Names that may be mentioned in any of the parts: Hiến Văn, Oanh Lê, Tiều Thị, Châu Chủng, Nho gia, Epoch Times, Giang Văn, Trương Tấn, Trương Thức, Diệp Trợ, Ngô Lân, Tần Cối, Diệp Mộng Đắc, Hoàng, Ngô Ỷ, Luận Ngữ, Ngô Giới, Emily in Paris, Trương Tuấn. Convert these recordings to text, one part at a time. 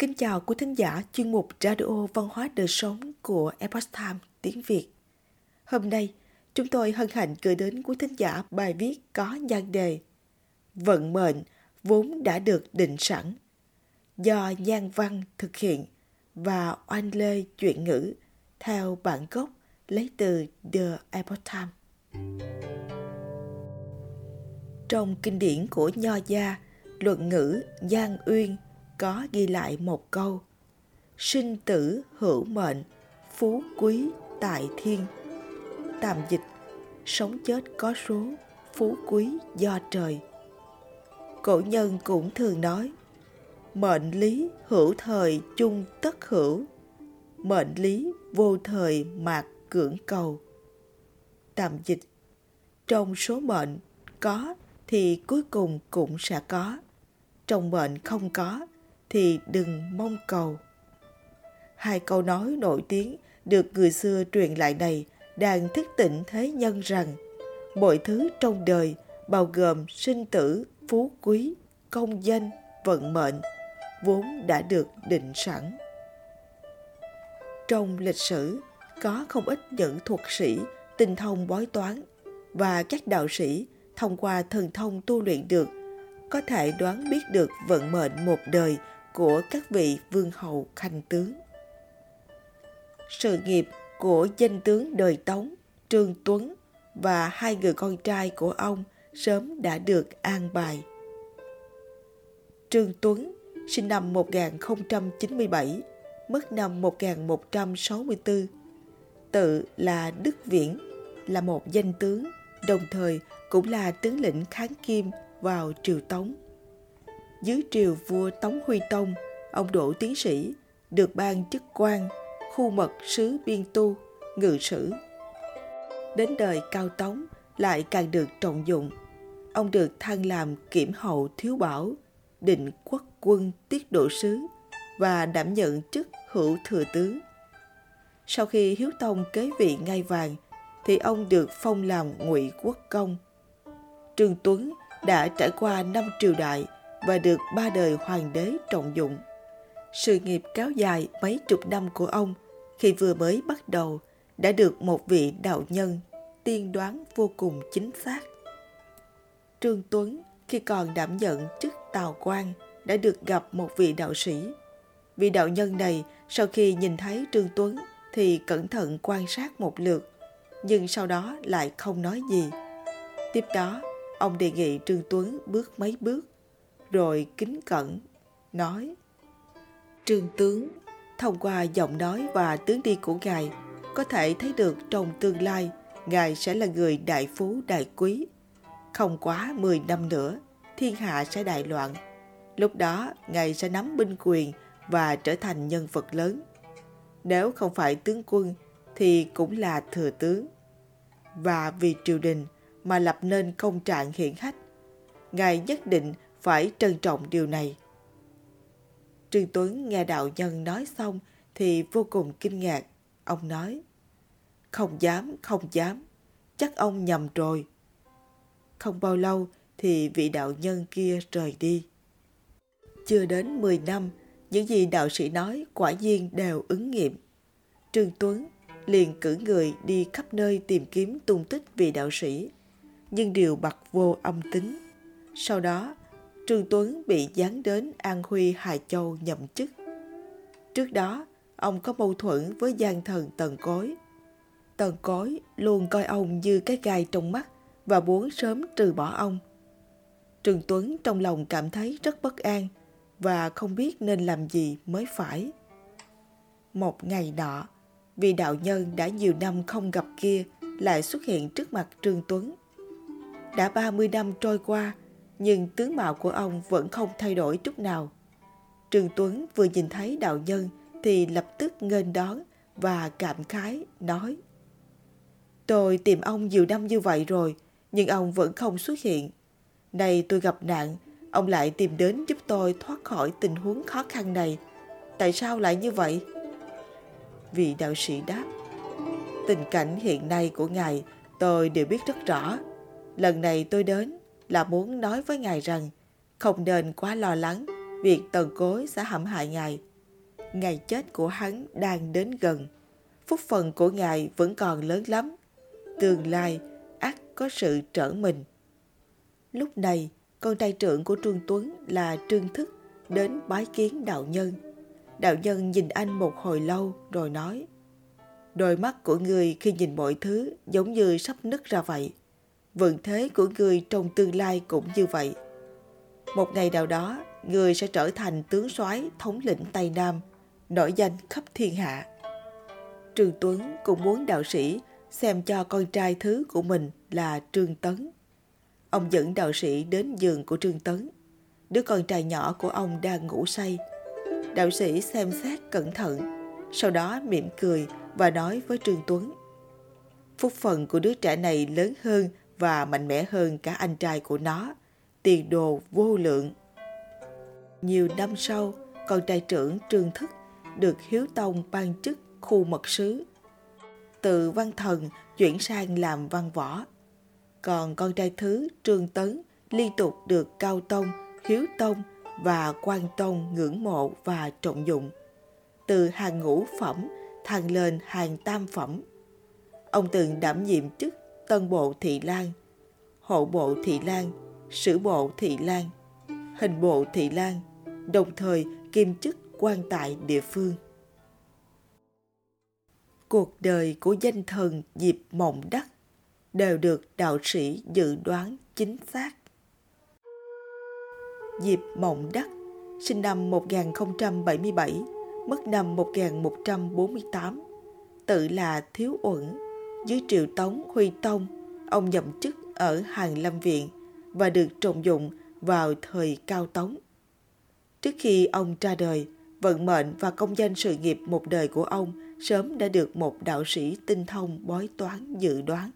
Kính chào quý thính giả chuyên mục Radio Văn hóa Đời Sống của Epoch Times tiếng Việt. Hôm nay, chúng tôi hân hạnh gửi đến quý thính giả bài viết có nhan đề Vận mệnh vốn đã được định sẵn, do Giang Văn thực hiện và Oanh Lê chuyển ngữ theo bản gốc lấy từ The Epoch Times. Trong kinh điển của Nho gia, Luận Ngữ Giang Uyên có ghi lại một câu: sinh tử hữu mệnh, phú quý tại thiên. Tạm dịch: sống chết có số, phú quý do trời. Cổ nhân cũng thường nói: mệnh lý hữu thời chung tất hữu, mệnh lý vô thời mạc cưỡng cầu. Tạm dịch: trong số mệnh có thì cuối cùng cũng sẽ có, trong mệnh không có thì đừng mong cầu. Hai câu nói nổi tiếng được người xưa truyền lại này đang thức tỉnh thế nhân rằng mọi thứ trong đời bao gồm sinh tử, phú quý, công danh, vận mệnh vốn đã được định sẵn. Trong lịch sử có không ít những thuật sĩ tinh thông bói toán và các đạo sĩ thông qua thần thông tu luyện được có thể đoán biết được vận mệnh một đời của các vị vương hầu khanh tướng. Sự nghiệp của danh tướng đời Tống Trương Tuấn và hai người con trai của ông sớm đã được an bài. Trương Tuấn sinh năm 1097, mất năm 1164, tự là Đức Viễn, là một danh tướng, đồng thời cũng là tướng lĩnh kháng kim vào triều Tống. Dưới triều vua Tống Huy Tông, ông đỗ tiến sĩ, được ban chức quan khu mật sứ biên tu, ngự sử. Đến đời Cao Tống lại càng được trọng dụng. Ông được thăng làm kiểm hậu thiếu bảo, định quốc quân tiết độ sứ và đảm nhận chức hữu thừa tướng. Sau khi Hiếu Tông kế vị ngai vàng thì ông được phong làm ngụy quốc công. Trương Tuấn đã trải qua 5 triều đại và được 3 đời hoàng đế trọng dụng. Sự nghiệp kéo dài mấy chục năm của ông khi vừa mới bắt đầu đã được một vị đạo nhân tiên đoán vô cùng chính xác. Trương Tuấn khi còn đảm nhận chức Tào Quan đã được gặp một vị đạo sĩ. Vị đạo nhân này sau khi nhìn thấy Trương Tuấn thì cẩn thận quan sát một lượt, nhưng sau đó lại không nói gì. Tiếp đó, ông đề nghị Trương Tuấn bước mấy bước, rồi kính cẩn, nói: Trương tướng, thông qua giọng nói và tướng đi của ngài, có thể thấy được trong tương lai, ngài sẽ là người đại phú đại quý. Không quá 10 năm nữa, thiên hạ sẽ đại loạn. Lúc đó, ngài sẽ nắm binh quyền và trở thành nhân vật lớn. Nếu không phải tướng quân, thì cũng là thừa tướng. Và vì triều đình mà lập nên công trạng hiển hách, ngài nhất định phải trân trọng điều này. Trương Tuấn nghe đạo nhân nói xong thì vô cùng kinh ngạc. Ông nói: Không dám, chắc ông nhầm rồi. Không bao lâu thì vị đạo nhân kia rời đi. Chưa đến 10 năm, những gì đạo sĩ nói quả nhiên đều ứng nghiệm. Trương Tuấn liền cử người đi khắp nơi tìm kiếm tung tích vị đạo sĩ, nhưng điều bặt vô âm tín. Sau đó, Trương Tuấn bị giáng đến An Huy Hải Châu nhậm chức. Trước đó, ông có mâu thuẫn với gian thần Tần Cối. Tần Cối luôn coi ông như cái gai trong mắt và muốn sớm trừ bỏ ông. Trương Tuấn trong lòng cảm thấy rất bất an và không biết nên làm gì mới phải. Một ngày nọ, vị đạo nhân đã nhiều năm không gặp kia lại xuất hiện trước mặt Trương Tuấn. Đã 30 năm trôi qua, nhưng tướng mạo của ông vẫn không thay đổi chút nào. Trương Tuấn vừa nhìn thấy đạo nhân thì lập tức nghênh đón và cảm khái nói: Tôi tìm ông nhiều năm như vậy rồi, nhưng ông vẫn không xuất hiện. Nay tôi gặp nạn, ông lại tìm đến giúp tôi thoát khỏi tình huống khó khăn này. Tại sao lại như vậy? Vị đạo sĩ đáp: Tình cảnh hiện nay của ngài tôi đều biết rất rõ. Lần này tôi đến là muốn nói với ngài rằng không nên quá lo lắng việc Tần Cối sẽ hãm hại ngài. ngày chết của hắn đang đến gần. Phúc phần của ngài vẫn còn lớn lắm. Tương lai, ắt có sự trở mình. Lúc này, con trai trưởng của Trương Tuấn là Trương Thức đến bái kiến đạo nhân. Đạo nhân nhìn anh một hồi lâu rồi nói: Đôi mắt của người khi nhìn mọi thứ giống như sắp nứt ra vậy. Vận thế của người trong tương lai cũng như vậy. Một ngày nào đó, người sẽ trở thành tướng soái thống lĩnh Tây Nam, nổi danh khắp thiên hạ. Trương Tuấn cũng muốn đạo sĩ xem cho con trai thứ của mình là Trương Tấn. Ông dẫn đạo sĩ đến giường của Trương Tấn. Đứa con trai nhỏ của ông đang ngủ say. Đạo sĩ xem xét cẩn thận, sau đó mỉm cười và nói với Trương Tuấn: Phúc phận của đứa trẻ này lớn hơn và mạnh mẽ hơn cả anh trai của nó, tiền đồ vô lượng. Nhiều năm sau, con trai trưởng Trương Thức được Hiếu Tông ban chức khu mật sứ. Từ văn thần chuyển sang làm văn võ. Còn con trai thứ Trương Tấn liên tục được Cao Tông, Hiếu Tông và Quang Tông ngưỡng mộ và trọng dụng. Từ hàng ngũ phẩm thăng lên hàng tam phẩm. Ông từng đảm nhiệm chức Tân Bộ Thị Lang, Hộ Bộ Thị Lang, Sử Bộ Thị Lang, Hình Bộ Thị Lang, đồng thời kiêm chức quan tại địa phương. Cuộc đời của danh thần Diệp Mộng Đắc đều được đạo sĩ dự đoán chính xác. Diệp Mộng Đắc sinh năm 1077, mất năm 1148, tự là Thiếu Uẩn. Dưới triều Tống Huy Tông, ông nhậm chức ở Hàn Lâm Viện và được trọng dụng vào thời Cao Tống. Trước khi ông ra đời, vận mệnh và công danh sự nghiệp một đời của ông sớm đã được một đạo sĩ tinh thông bói toán dự đoán.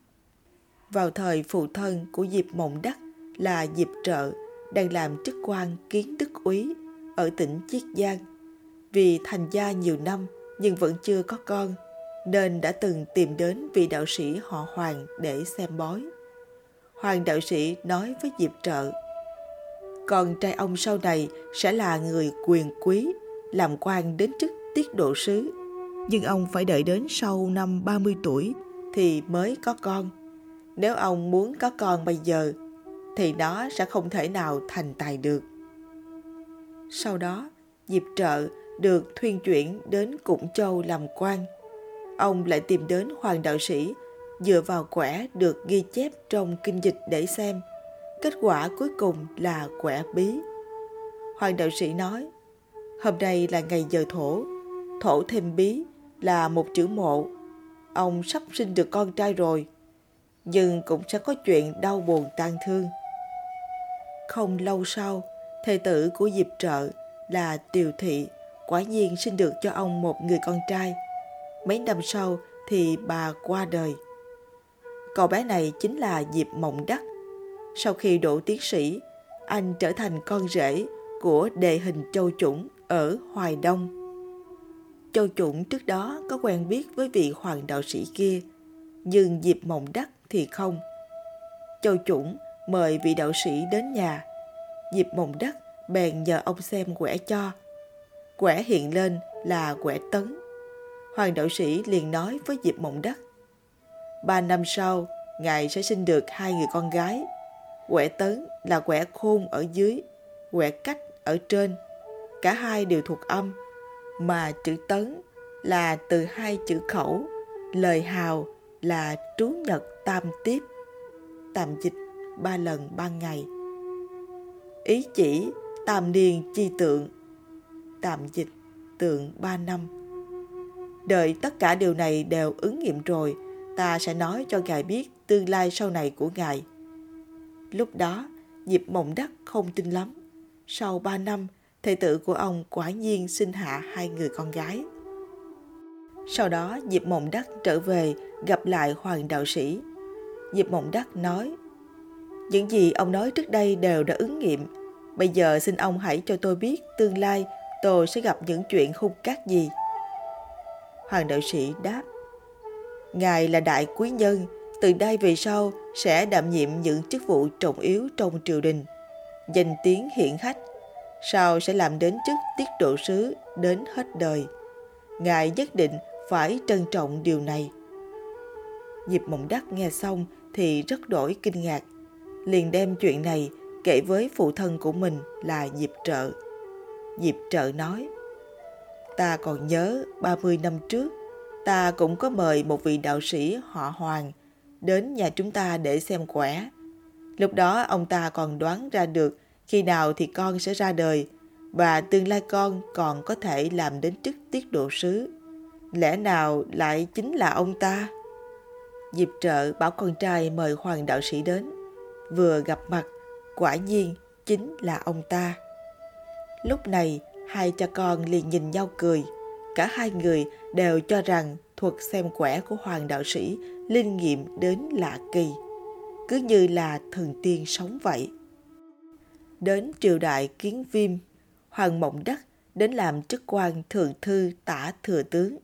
Vào thời phụ thân của Diệp Mộng Đắc là Diệp Trợ đang làm chức quan kiến đức úy ở tỉnh Chiết Giang. Vì thành gia nhiều năm nhưng vẫn chưa có con, nên đã từng tìm đến vị đạo sĩ họ Hoàng để xem bói. Hoàng đạo sĩ nói với Diệp Trợ: Con trai ông sau này sẽ là người quyền quý, làm quan đến chức tiết độ sứ. Nhưng ông phải đợi đến sau năm 30 tuổi thì mới có con. Nếu ông muốn có con bây giờ thì nó sẽ không thể nào thành tài được. Sau đó, Diệp Trợ được thuyên chuyển đến Củng Châu làm quan. Ông lại tìm đến Hoàng đạo sĩ dựa vào quẻ được ghi chép trong kinh dịch để xem. Kết quả cuối cùng là quẻ bí. Hoàng đạo sĩ nói: Hôm nay là ngày giờ thổ, thổ thêm bí là một chữ mộ. Ông sắp sinh được con trai rồi, nhưng cũng sẽ có chuyện đau buồn tang thương. Không lâu sau, thê tử của Diệp Trợ là Tiều Thị quả nhiên sinh được cho ông một người con trai. Mấy năm sau thì bà qua đời. Cậu bé này chính là Diệp Mộng Đắc. Sau khi đỗ tiến sĩ, anh trở thành con rể của đề hình Châu Chủng ở Hoài Đông. Châu Chủng trước đó có quen biết với vị hoàng đạo sĩ kia, nhưng Diệp Mộng Đắc thì không. Châu Chủng mời vị đạo sĩ đến nhà. Diệp Mộng Đắc bèn nhờ ông xem quẻ cho. Quẻ hiện lên là quẻ Tấn. Hoàng đạo sĩ liền nói với Diệp Mộng Đắc: 3 năm sau, ngài sẽ sinh được 2 người con gái. Quẻ Tấn là quẻ khôn ở dưới, quẻ Cách ở trên. Cả hai đều thuộc âm, mà chữ Tấn là từ 2 chữ khẩu, lời hào là trú nhật tam tiếp, tạm dịch 3 lần 3 ngày. Ý chỉ tam niên chi tượng, tạm dịch tượng 3 năm. Đợi tất cả điều này đều ứng nghiệm rồi, ta sẽ nói cho ngài biết tương lai sau này của ngài. Lúc đó, Diệp Mộng Đắc không tin lắm. Sau 3 năm, thê tử của ông quả nhiên sinh hạ 2 người con gái. Sau đó, Diệp Mộng Đắc trở về gặp lại Hoàng đạo sĩ. Diệp Mộng Đắc nói: Những gì ông nói trước đây đều đã ứng nghiệm. Bây giờ xin ông hãy cho tôi biết tương lai tôi sẽ gặp những chuyện hung cát gì. Hoàng đạo sĩ đáp: Ngài là đại quý nhân, từ đây về sau sẽ đảm nhiệm những chức vụ trọng yếu trong triều đình, danh tiếng hiển hách, sau sẽ làm đến chức tiết độ sứ đến hết đời. Ngài nhất định phải trân trọng điều này. Diệp Mộng Đắc nghe xong thì rất đổi kinh ngạc, liền đem chuyện này kể với phụ thân của mình là Diệp Trợ. Diệp Trợ nói, ta còn nhớ 30 năm trước, ta cũng có mời một vị đạo sĩ họ Hoàng đến nhà chúng ta để xem quẻ. Lúc đó ông ta còn đoán ra được khi nào thì con sẽ ra đời, và tương lai con còn có thể làm đến chức tiết độ sứ. Lẽ nào lại chính là ông ta? Diệp Trợ bảo con trai mời Hoàng đạo sĩ đến. Vừa gặp mặt, quả nhiên chính là ông ta. Lúc này, hai cha con liền nhìn nhau cười. Cả hai người đều cho rằng thuật xem quẻ của Hoàng đạo sĩ linh nghiệm đến lạ kỳ, cứ như là thần tiên sống vậy. Đến triều đại Kiến Viêm, Hoàng Mộng Đắc đến làm chức quan thượng thư tả thừa tướng.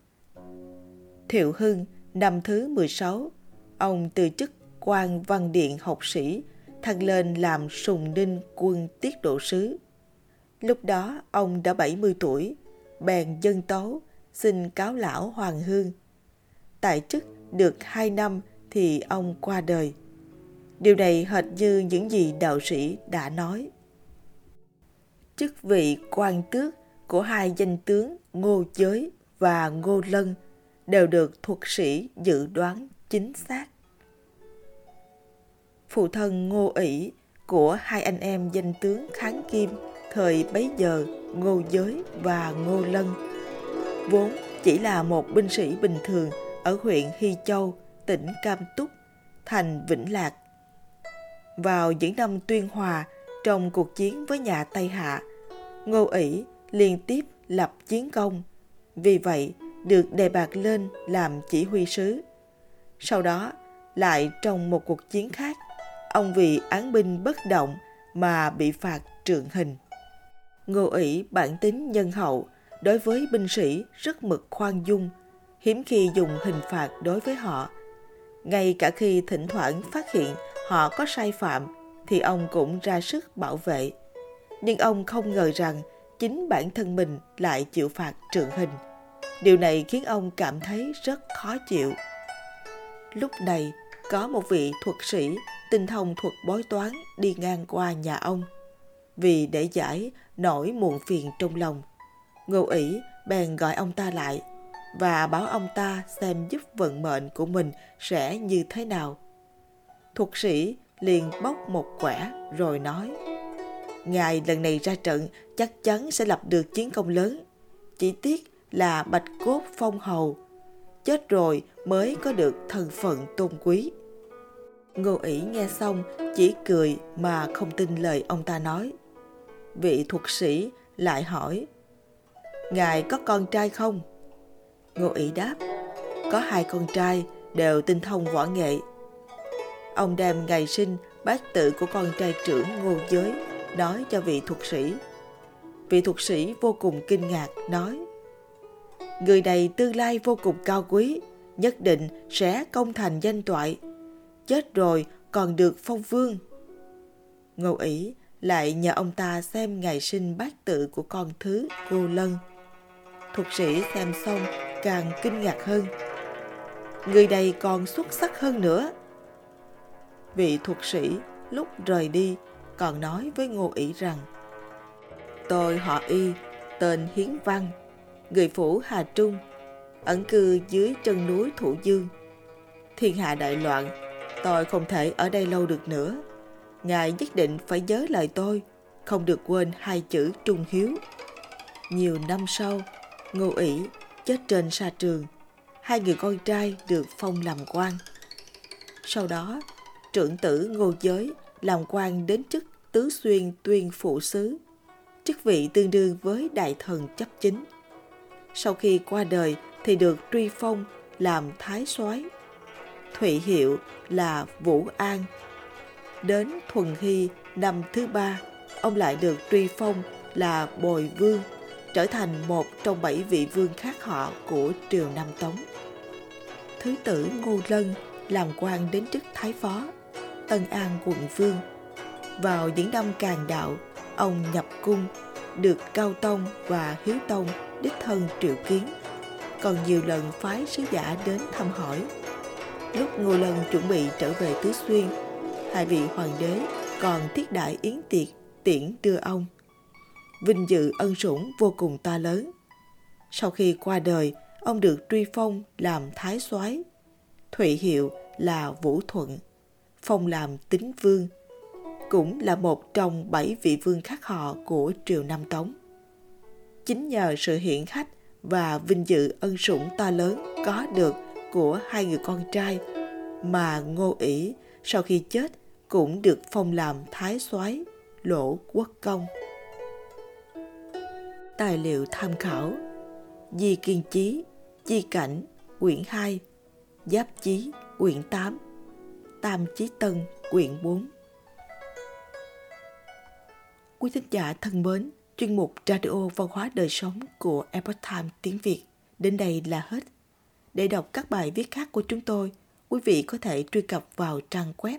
Thiệu Hưng năm thứ 16, ông từ chức quan văn điện học sĩ thăng lên làm sùng ninh quân tiết độ sứ. Lúc đó ông đã 70 tuổi, bèn dâng tấu xin cáo lão hoàng hương. Tại chức được 2 năm thì ông qua đời. Điều này hệt như những gì đạo sĩ đã nói. Chức vị quan tước của hai danh tướng Ngô Giới và Ngô Lân đều được thuật sĩ dự đoán chính xác. Phụ thân Ngô Ỷ của hai anh em danh tướng Kháng Kim thời bấy giờ Ngô Giới và Ngô Lân vốn chỉ là một binh sĩ bình thường ở huyện Hy Châu, tỉnh Cam Túc, thành Vĩnh Lạc. Vào những năm Tuyên Hòa, trong cuộc chiến với nhà Tây Hạ, Ngô Ỷ liên tiếp lập chiến công, vì vậy được đề bạt lên làm chỉ huy sứ. Sau đó, lại trong một cuộc chiến khác, ông vì án binh bất động mà bị phạt trượng hình. Ngô Ỷ bản tính nhân hậu, đối với binh sĩ rất mực khoan dung, hiếm khi dùng hình phạt đối với họ. Ngay cả khi thỉnh thoảng phát hiện họ có sai phạm thì ông cũng ra sức bảo vệ. Nhưng ông không ngờ rằng chính bản thân mình lại chịu phạt trượng hình. Điều này khiến ông cảm thấy rất khó chịu. Lúc này, có một vị thuật sĩ tinh thông thuật bói toán đi ngang qua nhà ông. Vì để giải nỗi muộn phiền trong lòng, Ngô Ỷ bèn gọi ông ta lại và bảo ông ta xem giúp vận mệnh của mình sẽ như thế nào. Thuật sĩ liền bóc một quẻ rồi nói, ngài lần này ra trận chắc chắn sẽ lập được chiến công lớn. Chỉ tiếc là bạch cốt phong hầu, chết rồi mới có được thân phận tôn quý. Ngô Ỷ nghe xong chỉ cười mà không tin lời ông ta nói. Vị thuật sĩ lại hỏi, ngài có con trai không? Ngô Ỷ đáp, có 2 con trai đều tinh thông võ nghệ. Ông đem ngày sinh bát tự của con trai trưởng Ngô Giới nói cho vị thuật sĩ. Vị thuật sĩ vô cùng kinh ngạc nói, người này tương lai vô cùng cao quý, nhất định sẽ công thành danh toại, chết rồi còn được phong vương. Ngô Ỷ lại nhờ ông ta xem ngày sinh bát tự của con thứ Ngô Lân. Thuật sĩ xem xong càng kinh ngạc hơn, người này còn xuất sắc hơn nữa. Vị thuật sĩ lúc rời đi còn nói với Ngô Ỷ rằng, tôi họ Y, tên Hiến Văn, người phủ Hà Trung, ẩn cư dưới chân núi Thủ Dương. Thiên hạ đại loạn, tôi không thể ở đây lâu được nữa. Ngài nhất định phải nhớ lời tôi, không được quên 2 chữ trung hiếu. Nhiều năm sau, Ngô Ỷ chết trên sa trường, 2 người con trai được phong làm quan. Sau đó, trưởng tử Ngô Giới làm quan đến chức tứ xuyên tuyên phụ sứ, chức vị tương đương với đại thần chấp chính. Sau khi qua đời thì được truy phong làm thái soái, thụy hiệu là Vũ An. Đến Thuần Hy năm thứ 3, ông lại được truy phong là Bồi Vương, trở thành một trong 7 vị vương khác họ của triều Nam Tống. Thứ tử Ngô Lân làm quan đến chức thái phó, Tân An quận vương. Vào những năm Càn Đạo, ông nhập cung, được Cao Tông và Hiếu Tông đích thân triệu kiến, còn nhiều lần phái sứ giả đến thăm hỏi. Lúc Ngô Lân chuẩn bị trở về Tứ Xuyên, hai vị hoàng đế còn thiết đại yến tiệc tiễn đưa ông. Vinh dự ân sủng vô cùng to lớn. Sau khi qua đời, ông được truy phong làm thái soái, thụy hiệu là Vũ Thuận, phong làm Tín Vương, cũng là một trong 7 vị vương khác họ của triều Nam Tống. Chính nhờ sự hiển khách và vinh dự ân sủng to lớn có được của hai người con trai mà Ngô Ỷ sau khi chết cũng được phong làm thái soái, Lỗ Quốc Công. Tài liệu tham khảo: Di Kiên Chí, Chi Cảnh, quyển 2, Giáp Chí, quyển 8, Tam Chí Tân, quyển 4. Quý thính giả thân mến, chuyên mục Radio Văn hóa Đời Sống của Epoch Times tiếng Việt đến đây là hết. Để đọc các bài viết khác của chúng tôi, quý vị có thể truy cập vào trang web